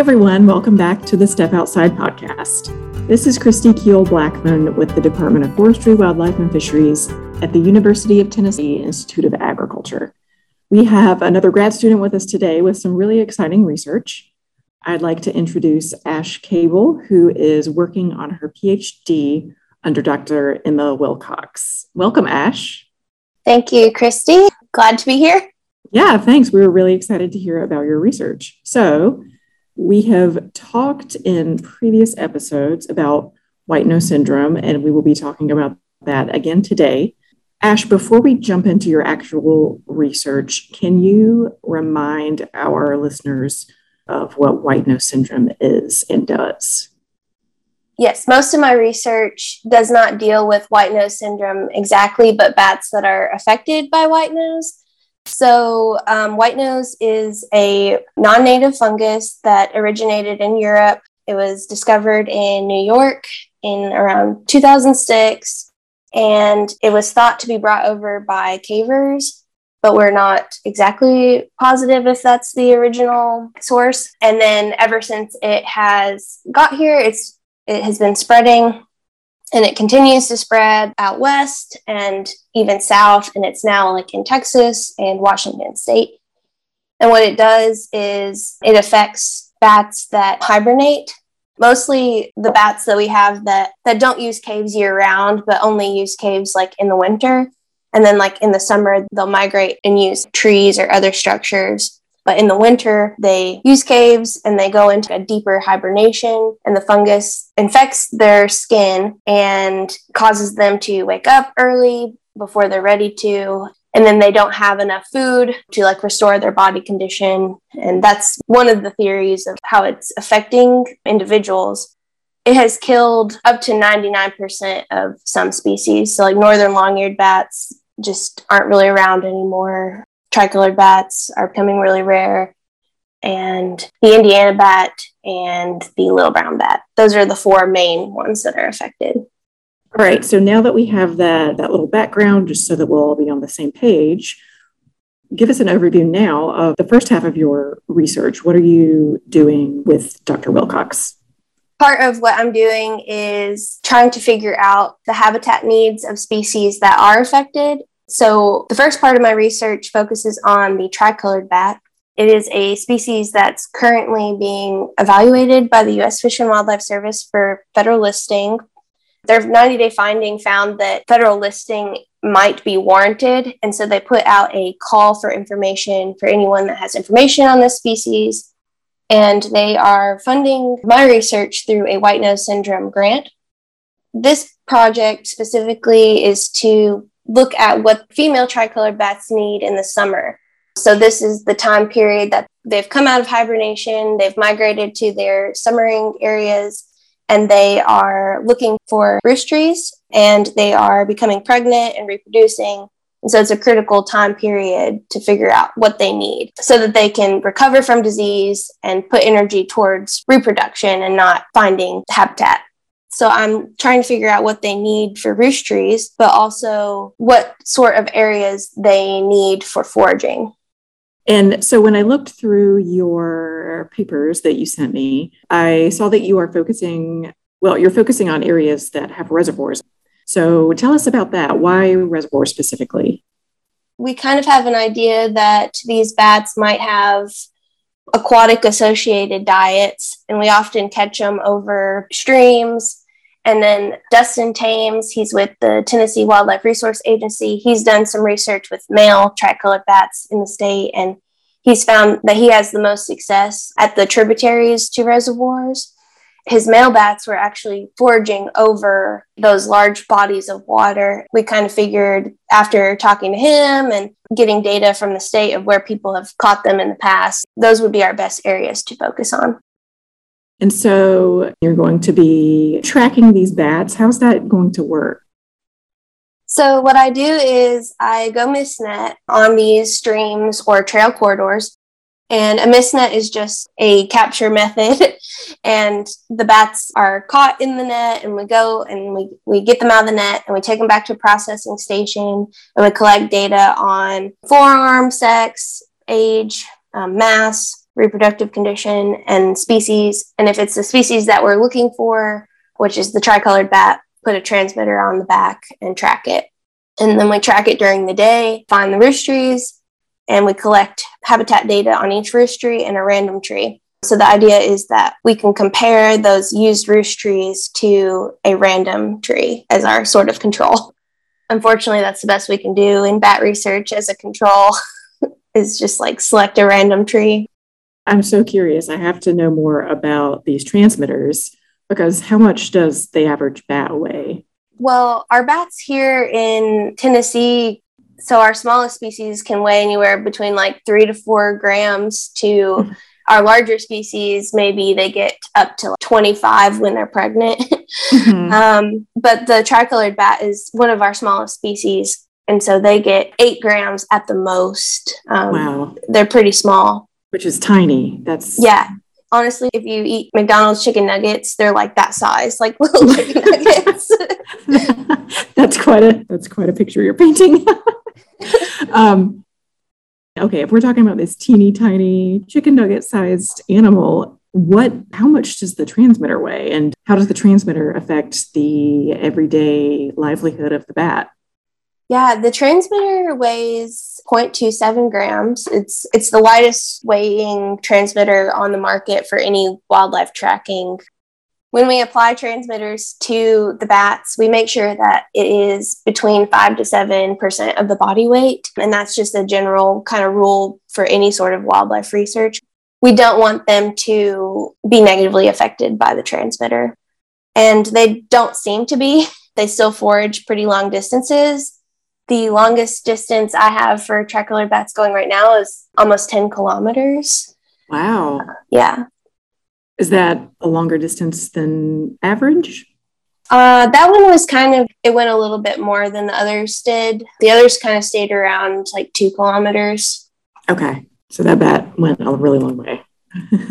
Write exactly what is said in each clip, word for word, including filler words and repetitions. everyone. Welcome back to the Step Outside podcast. This is Christy Keel Blackman with the Department of Forestry, Wildlife, and Fisheries at the University of Tennessee Institute of Agriculture. We have another grad student with us today with some really exciting research. I'd like to introduce Ash Cable, who is working on her PhD under Doctor Emma Wilcox. Welcome, Ash. Thank you, Christy. Glad to be here. Yeah, thanks. We were really excited to hear about your research. So we have talked in previous episodes about white-nose syndrome, and we will be talking about that again today. Ash, before we jump into your actual research, can you remind our listeners of what white-nose syndrome is and does? Yes, most of my research does not deal with white-nose syndrome exactly, but bats that are affected by white-nose. So um, white-nose is a non-native fungus that originated in Europe. It was discovered in New York in around two thousand six. And it was thought to be brought over by cavers, but we're not exactly positive if that's the original source. And then ever since it has got here, it's it has been spreading, and it continues to spread out west and even south. And it's now like in Texas and Washington state. And what it does is it affects bats that hibernate. Mostly the bats that we have that, that don't use caves year-round, but only use caves like in the winter. And then like in the summer, they'll migrate and use trees or other structures. But in the winter, they use caves and they go into a deeper hibernation. And the fungus infects their skin and causes them to wake up early before they're ready to. And then they don't have enough food to like restore their body condition. And that's one of the theories of how it's affecting individuals. It has killed up to ninety-nine percent of some species. So like northern long-eared bats just aren't really around anymore. Tricolored bats are becoming really rare. And the Indiana bat and the little brown bat. Those are the four main ones that are affected. All right, so now that we have that, that little background, just so that we'll all be on the same page, give us an overview now of the first half of your research. What are you doing with Doctor Wilcox? Part of what I'm doing is trying to figure out the habitat needs of species that are affected. So the first part of my research focuses on the tricolored bat. It is a species that's currently being evaluated by the U S Fish and Wildlife Service for federal listing. Their ninety-day finding found that federal listing might be warranted, and so they put out a call for information for anyone that has information on this species, and they are funding my research through a white-nose syndrome grant. This project specifically is to look at what female tricolored bats need in the summer. So this is the time period that they've come out of hibernation, they've migrated to their summering areas, and they are looking for roost trees, and they are becoming pregnant and reproducing. And so it's a critical time period to figure out what they need so that they can recover from disease and put energy towards reproduction and not finding habitat. So I'm trying to figure out what they need for roost trees, but also what sort of areas they need for foraging. And so when I looked through your papers that you sent me, I saw that you are focusing, well, you're focusing on areas that have reservoirs. So tell us about that. Why reservoirs specifically? We kind of have an idea that these bats might have aquatic associated diets, and we often catch them over streams. And then Dustin Thames, he's with the Tennessee Wildlife Resource Agency. He's done some research with male tricolored bats in the state, and he's found that he has the most success at the tributaries to reservoirs. His male bats were actually foraging over those large bodies of water. We kind of figured after talking to him and getting data from the state of where people have caught them in the past, those would be our best areas to focus on. And so you're going to be tracking these bats. How's that going to work? So what I do is I go mist net on these streams or trail corridors. And a mist net is just a capture method. And the bats are caught in the net, and we go and we, we get them out of the net, and we take them back to a processing station, and we collect data on forearm, sex, age, um, mass, reproductive condition, and species. And if it's the species that we're looking for, which is the tricolored bat, put a transmitter on the back and track it. And then we track it during the day, find the roost trees, and we collect habitat data on each roost tree and a random tree. So the idea is that we can compare those used roost trees to a random tree as our sort of control. Unfortunately, that's the best we can do in bat research as a control is just like select a random tree. I'm so curious. I have to know more about these transmitters because how much does the average bat weigh? Well, our bats here in Tennessee, so our smallest species can weigh anywhere between like three to four grams to our larger species, maybe they get up to like twenty-five when they're pregnant. Mm-hmm. um, but the tricolored bat is one of our smallest species. And so they get eight grams at the most. Um, wow. They're pretty small. Which is tiny. That's yeah. Honestly, if you eat McDonald's chicken nuggets, they're like that size, like little chicken nuggets. that's quite a that's quite a picture you're painting. um, okay, if we're talking about this teeny tiny chicken nugget-sized animal, what? How much does the transmitter weigh, and how does the transmitter affect the everyday livelihood of the bat? Yeah, the transmitter weighs zero point two seven grams. It's it's the lightest weighing transmitter on the market for any wildlife tracking. When we apply transmitters to the bats, we make sure that it is between five to seven percent of the body weight. And that's just a general kind of rule for any sort of wildlife research. We don't want them to be negatively affected by the transmitter. And they don't seem to be. They still forage pretty long distances. The longest distance I have for tricolored bats going right now is almost ten kilometers. Wow. Uh, yeah. Is that a longer distance than average? Uh, that one was kind of, it went a little bit more than the others did. The others kind of stayed around like two kilometers. Okay. So that bat went a really long way.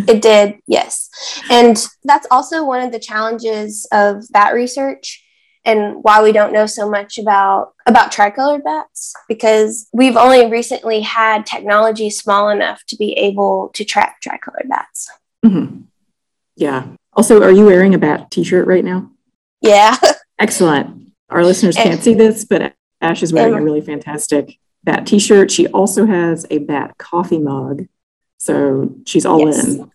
It did. Yes. And that's also one of the challenges of bat research. And why we don't know so much about, about tricolored bats, because we've only recently had technology small enough to be able to track tricolored bats. Mm-hmm. Yeah. Also, are you wearing a bat t-shirt right now? Yeah. Excellent. Our listeners can't and, see this, but Ash is wearing and, a really fantastic bat t-shirt. She also has a bat coffee mug. So she's all yes. in.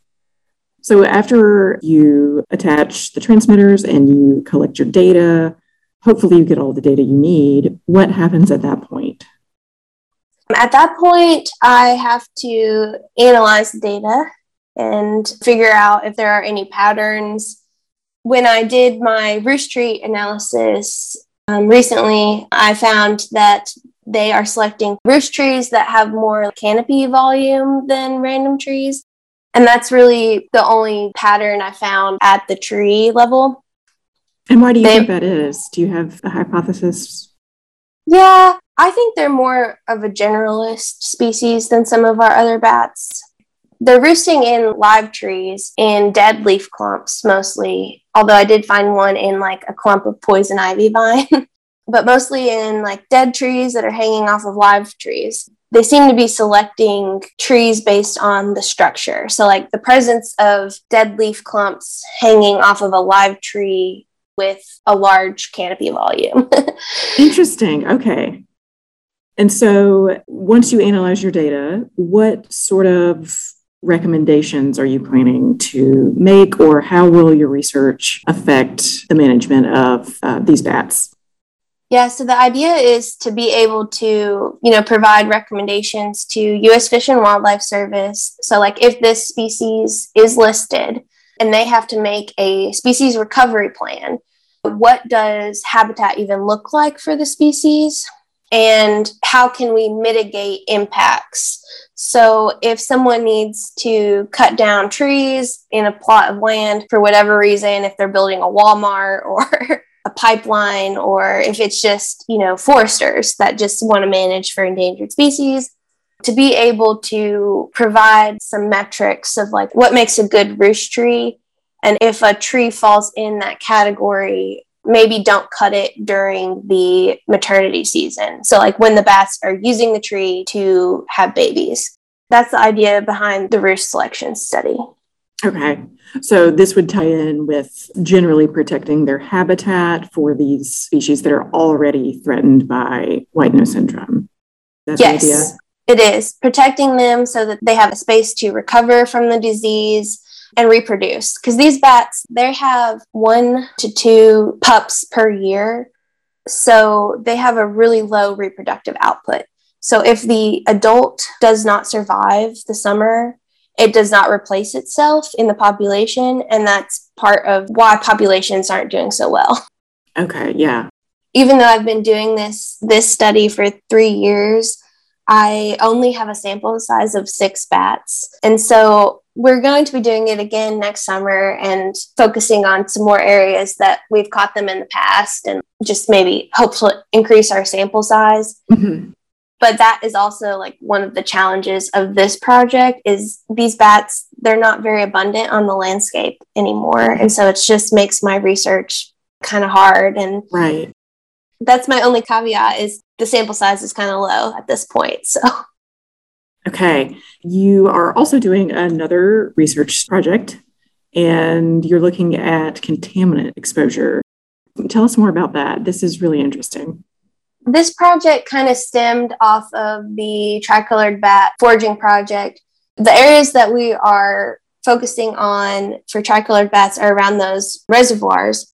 So after you attach the transmitters and you collect your data, hopefully you get all the data you need. What happens at that point? At that point, I have to analyze the data and figure out if there are any patterns. When I did my roost tree analysis um, recently, I found that they are selecting roost trees that have more canopy volume than random trees. And that's really the only pattern I found at the tree level. And why do you they, think that is? Do you have a hypothesis? Yeah, I think they're more of a generalist species than some of our other bats. They're roosting in live trees, in dead leaf clumps mostly, although I did find one in like a clump of poison ivy vine, but mostly in like dead trees that are hanging off of live trees. They seem to be selecting trees based on the structure. So like the presence of dead leaf clumps hanging off of a live tree with a large canopy volume. Interesting. Okay. And so once you analyze your data, what sort of recommendations are you planning to make, or how will your research affect the management of uh, these bats? Yeah, so the idea is to be able to, you know, provide recommendations to U S Fish and Wildlife Service. So like if this species is listed and they have to make a species recovery plan, what does habitat even look like for the species? And how can we mitigate impacts? So if someone needs to cut down trees in a plot of land for whatever reason, if they're building a Walmart or a pipeline, or if it's just, you know, foresters that just want to manage for endangered species, to be able to provide some metrics of like what makes a good roost tree. And if a tree falls in that category, maybe don't cut it during the maternity season. So like when the bats are using the tree to have babies. that's the idea behind the roost selection study. Okay. So this would tie in with generally protecting their habitat for these species that are already threatened by white-nose syndrome. That's yes, the idea? It is. Protecting them so that they have a space to recover from the disease and reproduce. Because these bats, they have one to two pups per year. So they have a really low reproductive output. So if the adult does not survive the summer, it does not replace itself in the population. And that's part of why populations aren't doing so well. Okay, yeah. Even though I've been doing this, this study for three years, I only have a sample size of six bats. And so we're going to be doing it again next summer and focusing on some more areas that we've caught them in the past and just maybe hopefully increase our sample size. Mm-hmm. But that is also like one of the challenges of this project is these bats, they're not very abundant on the landscape anymore. And so it just makes my research kind of hard. And right. That's my only caveat is the sample size is kind of low at this point. So. Okay. You are also doing another research project and you're looking at contaminant exposure. Tell us more about that. This is really interesting. This project kind of stemmed off of the tricolored bat foraging project. The areas that we are focusing on for tricolored bats are around those reservoirs.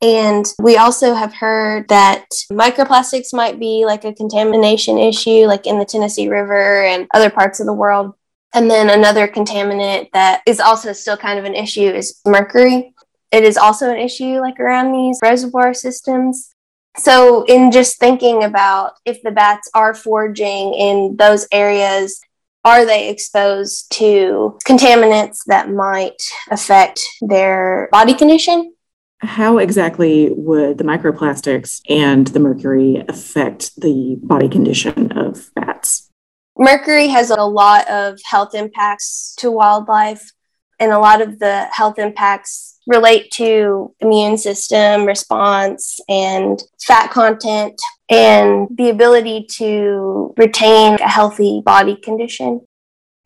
And we also have heard that microplastics might be like a contamination issue, like in the Tennessee River and other parts of the world. And then another contaminant that is also still kind of an issue is mercury. It is also an issue like around these reservoir systems. So in just thinking about if the bats are foraging in those areas, are they exposed to contaminants that might affect their body condition? How exactly would the microplastics and the mercury affect the body condition of bats? Mercury has a lot of health impacts to wildlife, and a lot of the health impacts relate to immune system response and fat content and the ability to retain a healthy body condition.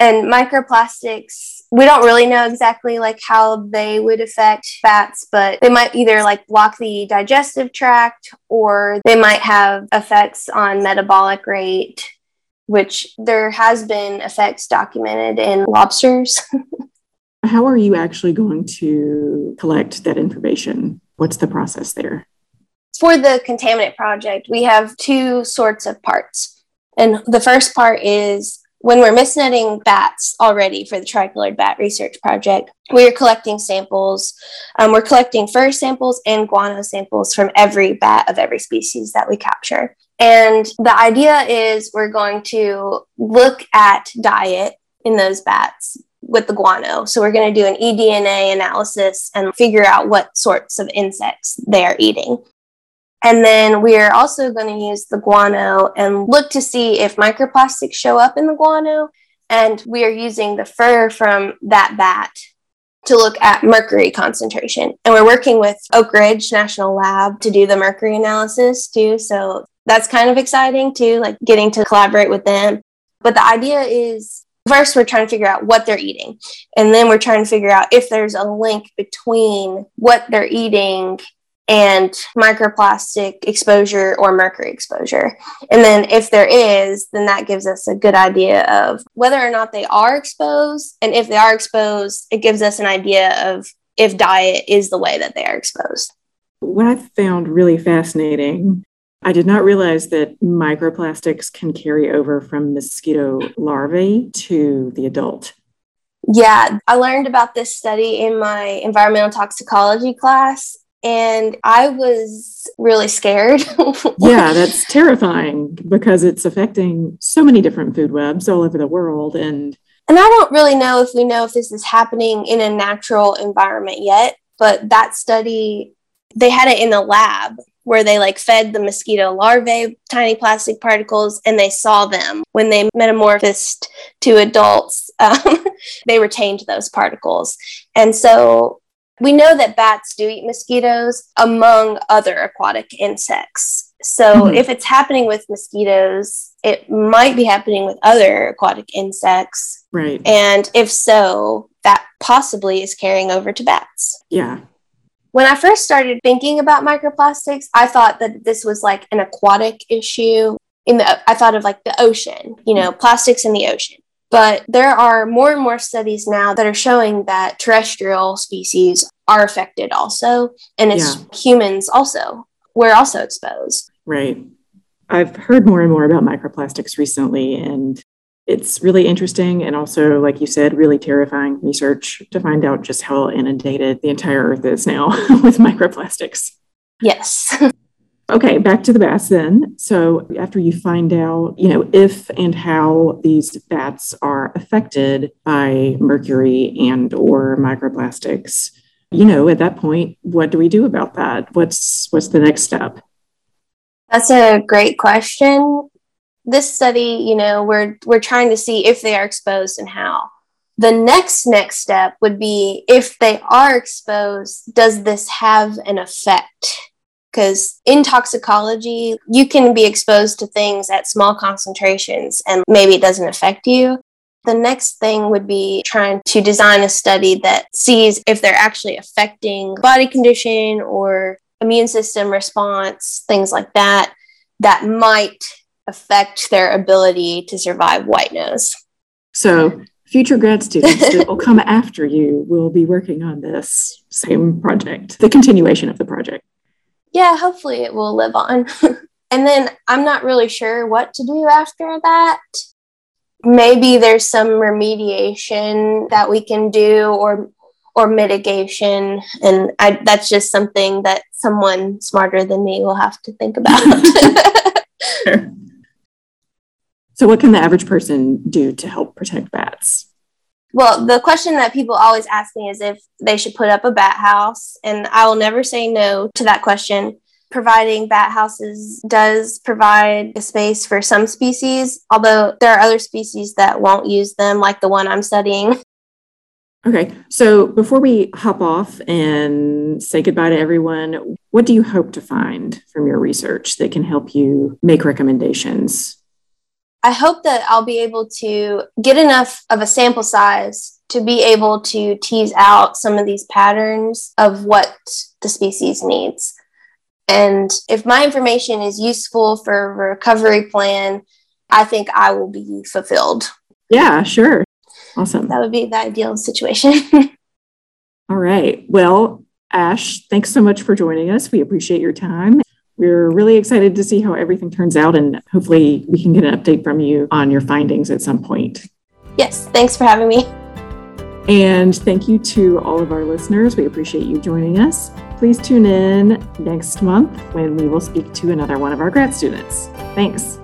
And microplastics, we don't really know exactly like how they would affect bats, but they might either like block the digestive tract or they might have effects on metabolic rate, which there has been effects documented in lobsters. How are you actually going to collect that information? What's the process there? For the contaminant project, we have two sorts of parts. And the first part is when we're mistnetting bats already for the tricolored bat research project, we are collecting samples. Um, we're collecting fur samples and guano samples from every bat of every species that we capture. And the idea is we're going to look at diet in those bats with the guano. So we're going to do an eDNA analysis and figure out what sorts of insects they are eating. And then we are also going to use the guano and look to see if microplastics show up in the guano. And we are using the fur from that bat to look at mercury concentration. And we're working with Oak Ridge National Lab to do the mercury analysis too. So that's kind of exciting too, like getting to collaborate with them. But the idea is first, we're trying to figure out what they're eating. And then we're trying to figure out if there's a link between what they're eating and microplastic exposure or mercury exposure. And then if there is, then that gives us a good idea of whether or not they are exposed. And if they are exposed, it gives us an idea of if diet is the way that they are exposed. What I found really fascinating, I did not realize that microplastics can carry over from mosquito larvae to the adult. Yeah, I learned about this study in my environmental toxicology class. And I was really scared. Yeah, that's terrifying because it's affecting so many different food webs all over the world. And and I don't really know if we know if this is happening in a natural environment yet, but that study, they had it in the lab where they like fed the mosquito larvae tiny plastic particles and they saw them. When they metamorphosed to adults, um, they retained those particles. And so we know that bats do eat mosquitoes among other aquatic insects. So mm-hmm. if it's happening with mosquitoes, it might be happening with other aquatic insects. Right. And if so, that possibly is carrying over to bats. Yeah. When I first started thinking about microplastics, I thought that this was like an aquatic issue. In the, I thought of like the ocean, you know, plastics in the ocean. But there are more and more studies now that are showing that terrestrial species are affected also. And it's yeah. humans also. We're also exposed. Right. I've heard more and more about microplastics recently, and it's really interesting and also, like you said, really terrifying research to find out just how inundated the entire earth is now with microplastics. Yes. Okay, back to the bats then. So after you find out, you know, if and how these bats are affected by mercury and or microplastics, you know, at that point, what do we do about that? What's what's the next step? That's a great question. This study, you know, we're we're trying to see if they are exposed and how. The next next step would be, if they are exposed, does this have an effect? Because in toxicology, you can be exposed to things at small concentrations and maybe it doesn't affect you. The next thing would be trying to design a study that sees if they're actually affecting body condition or immune system response, things like that, that might affect their ability to survive white-nose. So future grad students that will come after you will be working on this same project, the continuation of the project. Yeah, hopefully it will live on. And then I'm not really sure what to do after that. Maybe there's some remediation that we can do or or mitigation. And I, that's just something that someone smarter than me will have to think about. Sure. So what can the average person do to help protect bats? Well, the question that people always ask me is if they should put up a bat house. And I will never say no to that question. Providing bat houses does provide a space for some species, although there are other species that won't use them, like the one I'm studying. Okay, so before we hop off and say goodbye to everyone, what do you hope to find from your research that can help you make recommendations? I hope that I'll be able to get enough of a sample size to be able to tease out some of these patterns of what the species needs. And if my information is useful for a recovery plan, I think I will be fulfilled. Yeah, sure. Awesome. That would be the ideal situation. All right. Well, Ash, thanks so much for joining us. We appreciate your time. We're really excited to see how everything turns out, and hopefully we can get an update from you on your findings at some point. Yes. Thanks for having me. And thank you to all of our listeners. We appreciate you joining us. Please tune in next month when we will speak to another one of our grad students. Thanks.